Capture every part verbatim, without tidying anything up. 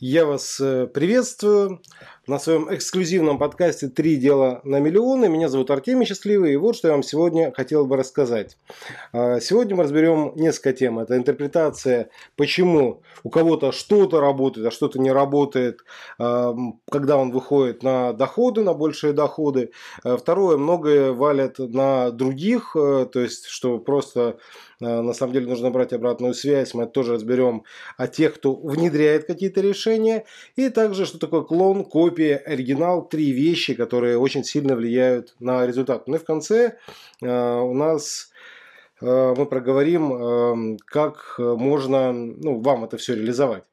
Я вас приветствую на своем эксклюзивном подкасте «Три дела на миллионы». Меня зовут Артемий Счастливый, и вот что я вам сегодня хотел бы рассказать. Сегодня мы разберем несколько тем. Это интерпретация, почему у кого-то что-то работает, а что-то не работает, когда он выходит на доходы, на большие доходы. Второе, многое валят на других, то есть, что просто... На самом деле нужно брать обратную связь. Мы это тоже разберем о тех, кто внедряет какие-то решения. И также, что такое клон, копия, оригинал. Три вещи, которые очень сильно влияют на результат. Ну и в конце э, у нас э, мы проговорим, э, как можно ну, вам это все реализовать.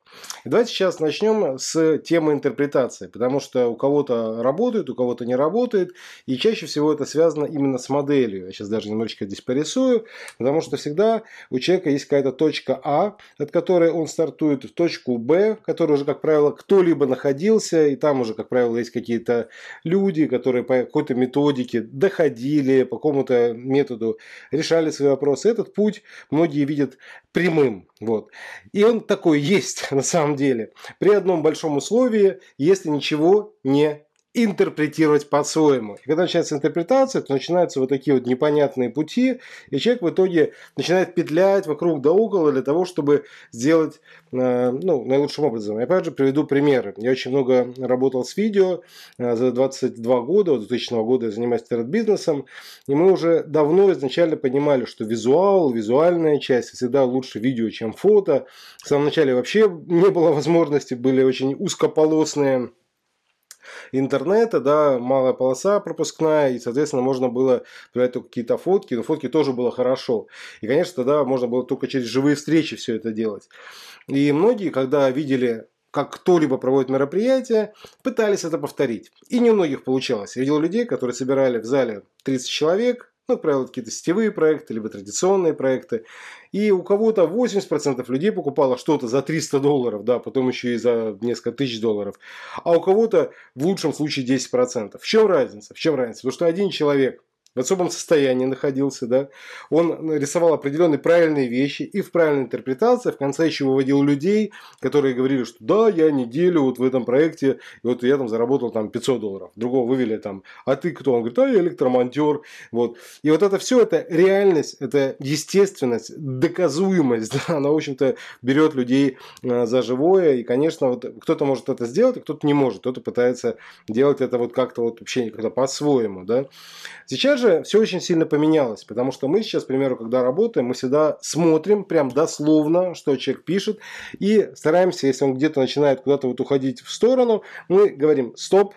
И давайте сейчас начнем с темы интерпретации, потому что у кого-то работает, у кого-то не работает, и чаще всего это связано именно с моделью. Я сейчас даже немножечко здесь порисую, потому что всегда у человека есть какая-то точка А, от которой он стартует, в точку Б, в которой уже, как правило, кто-либо находился, и там уже, как правило, есть какие-то люди, которые по какой-то методике доходили, по какому-то методу решали свои вопросы. Этот путь многие видят прямым. Вот. И он такой есть на самом деле. При одном большом условии, если ничего не интерпретировать по-своему. И когда начинается интерпретация, то начинаются вот такие вот непонятные пути, и человек в итоге начинает петлять вокруг да около для того, чтобы сделать э, ну, наилучшим образом. Я опять же приведу примеры. Я очень много работал с видео э, за двадцать два года, вот двухтысячного года я занимаюсь интернет-бизнесом, и мы уже давно изначально понимали, что визуал, визуальная часть всегда лучше видео, чем фото. В самом начале вообще не было возможности, были очень узкополосные интернета, да, малая полоса пропускная, и, соответственно, можно было брать только какие-то фотки, но фотки тоже было хорошо. И, конечно, тогда можно было только через живые встречи все это делать. И многие, когда видели, как кто-либо проводит мероприятие, пытались это повторить. И не у многих получалось. Я видел людей, которые собирали в зале тридцать человек, ну, как правило, какие-то сетевые проекты, либо традиционные проекты. И у кого-то восемьдесят процентов людей покупало что-то за триста долларов, да, потом еще и за несколько тысяч долларов. А у кого-то в лучшем случае десять процентов. В чем разница? В чем разница? Потому что один человек в особом состоянии находился, да, он рисовал определенные правильные вещи и в правильной интерпретации, в конце еще выводил людей, которые говорили, что да, я неделю вот в этом проекте, и вот я там заработал там пятьсот долларов, другого вывели там, а ты кто? Он говорит, а я электромонтер, вот. И вот это все, это реальность, это естественность, доказуемость, да, она, в общем-то, берет людей э, за живое, и, конечно, вот кто-то может это сделать, а кто-то не может, кто-то пытается делать это вот как-то вот вообще как-то по-своему, да. Сейчас же все очень сильно поменялось, потому что мы сейчас, к примеру, когда работаем, мы всегда смотрим прям дословно, что человек пишет, и стараемся, если он где-то начинает куда-то вот уходить в сторону, мы говорим «стоп»,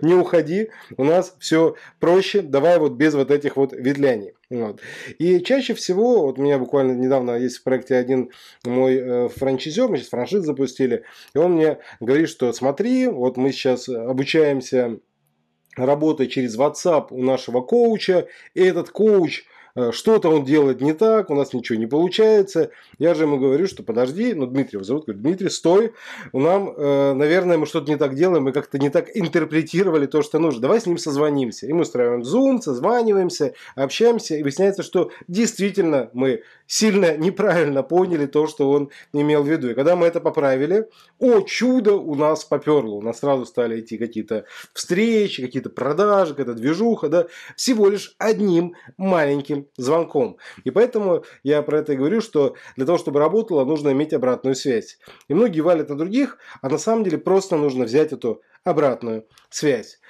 не уходи, у нас все проще, давай вот без вот этих вот ветвляний. Вот. И чаще всего, вот у меня буквально недавно есть в проекте один мой э, франчайзер, мы сейчас франшизу запустили, и он мне говорит, что смотри, вот мы сейчас обучаемся работая через WhatsApp у нашего коуча, и этот коуч что-то он делает не так, у нас ничего не получается. Я же ему говорю, что подожди, ну Дмитрий его зовут, говорит, Дмитрий, стой, нам, э, наверное, мы что-то не так делаем, мы как-то не так интерпретировали то, что нужно. Давай с ним созвонимся. И мы устраиваем Zoom, созваниваемся, общаемся, и выясняется, что действительно мы сильно неправильно поняли то, что он имел в виду. И когда мы это поправили, о чудо, у нас поперло, у нас сразу стали идти какие-то встречи, какие-то продажи, какая-то движуха, да, всего лишь одним маленьким звонком. И поэтому я про это и говорю, что для того, чтобы работало, нужно иметь обратную связь. И многие валят на других, а на самом деле просто нужно взять эту обратную связь.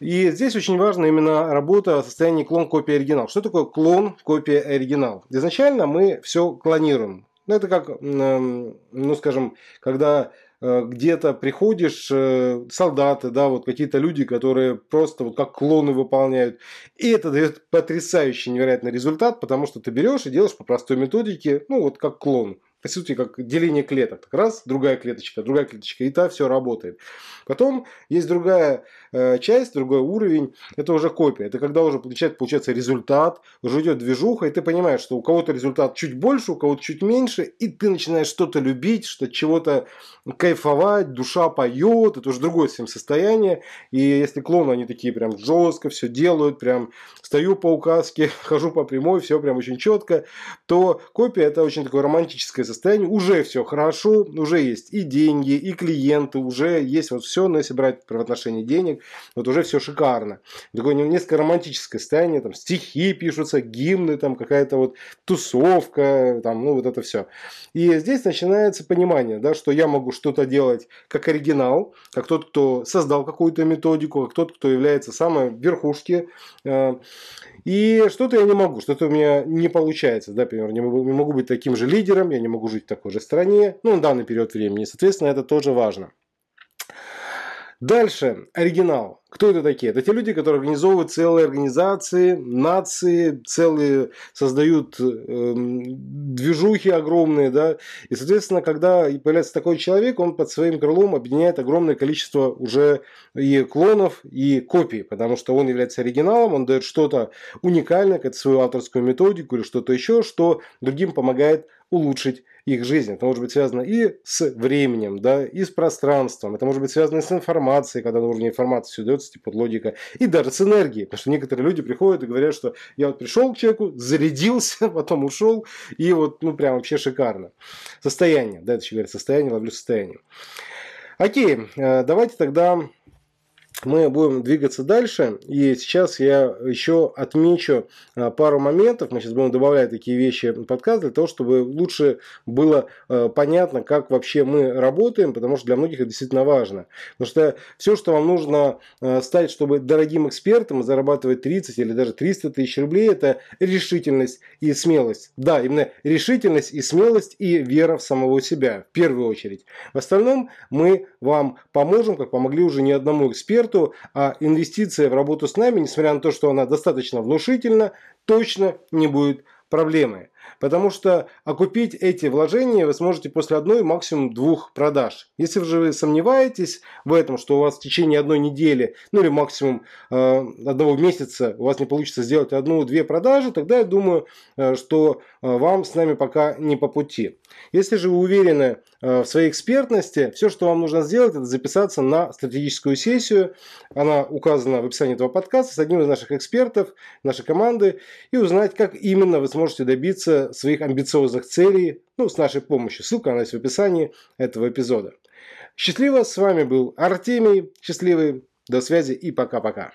И здесь очень важна именно работа в состоянии клон, копия, оригинал. Что такое клон, копия, оригинал? Изначально мы все клонируем. Это как, ну скажем, когда... где-то приходишь, солдаты, да, вот какие-то люди, которые просто вот как клоны выполняют. И это дает потрясающий, невероятный результат, потому что ты берешь и делаешь по простой методике, ну вот как клон. По сути, как деление клеток. Так раз, другая клеточка, другая клеточка, и та все работает. Потом есть другая э, часть, другой уровень. Это уже копия. Это когда уже получается, получается результат, уже идет движуха, и ты понимаешь, что у кого-то результат чуть больше, у кого-то чуть меньше, и ты начинаешь что-то любить, что чего-то кайфовать, душа поет. Это уже другое всем состояние. И если клоны, они такие прям жестко все делают, прям стою по указке, хожу по прямой, все прям очень четко, то копия — это очень такое романтическое состояние. состоянии уже все хорошо, уже есть и деньги, и клиенты, уже есть вот все, но если брать в отношении денег, вот уже все шикарно. Такое несколько романтическое состояние, там стихи пишутся, гимны, там какая-то вот тусовка, там, ну вот это все. И здесь начинается понимание, да, что я могу что-то делать как оригинал, как тот, кто создал какую-то методику, как тот, кто является самой верхушки. И что-то я не могу, что-то у меня не получается, да, например, не могу, не могу быть таким же лидером, я не могу жить в такой же стране, ну, на данный период времени, соответственно, это тоже важно. Дальше, оригинал. Кто это такие? Это те люди, которые организовывают целые организации, нации, целые создают э, движухи огромные, да. И, соответственно, когда появляется такой человек, он под своим крылом объединяет огромное количество уже и клонов, и копий, потому что он является оригиналом, он дает что-то уникальное, какую-то свою авторскую методику или что-то еще, что другим помогает улучшить их жизнь. Это может быть связано и с временем, да, и с пространством. Это может быть связано и с информацией, когда на уровне информации все дается, типа логика, и даже с энергией. Потому что некоторые люди приходят и говорят, что я вот пришел к человеку, зарядился, потом ушел, и вот, ну, прям вообще шикарно. Состояние, да, это еще говорит, состояние, ловлю состояние. Окей, давайте тогда мы будем двигаться дальше, и сейчас я еще отмечу пару моментов. Мы сейчас будем добавлять такие вещи в подкаст для того, чтобы лучше было понятно, как вообще мы работаем, потому что для многих это действительно важно. Потому что все, что вам нужно стать, чтобы дорогим экспертом зарабатывать тридцать или даже триста тысяч рублей, это решительность и смелость. Да, именно решительность и смелость и вера в самого себя в первую очередь. В остальном мы вам поможем, как помогли уже ни одному эксперту. А инвестиция в работу с нами, несмотря на то, что она достаточно внушительна, точно не будет проблемы. Потому что окупить эти вложения вы сможете после одной, максимум двух продаж. Если же вы сомневаетесь в этом, что у вас в течение одной недели, ну или максимум э, одного месяца у вас не получится сделать одну-две продажи, тогда я думаю, э, что э, вам с нами пока не по пути. Если же вы уверены э, в своей экспертности, все, что вам нужно сделать, это записаться на стратегическую сессию. Она указана в описании этого подкаста с одним из наших экспертов, нашей команды, и узнать, как именно вы сможете добиться своих амбициозных целей, ну, с нашей помощью. Ссылка она есть в описании этого эпизода. Счастливо, с вами был Артемий Счастливый. До связи и пока-пока.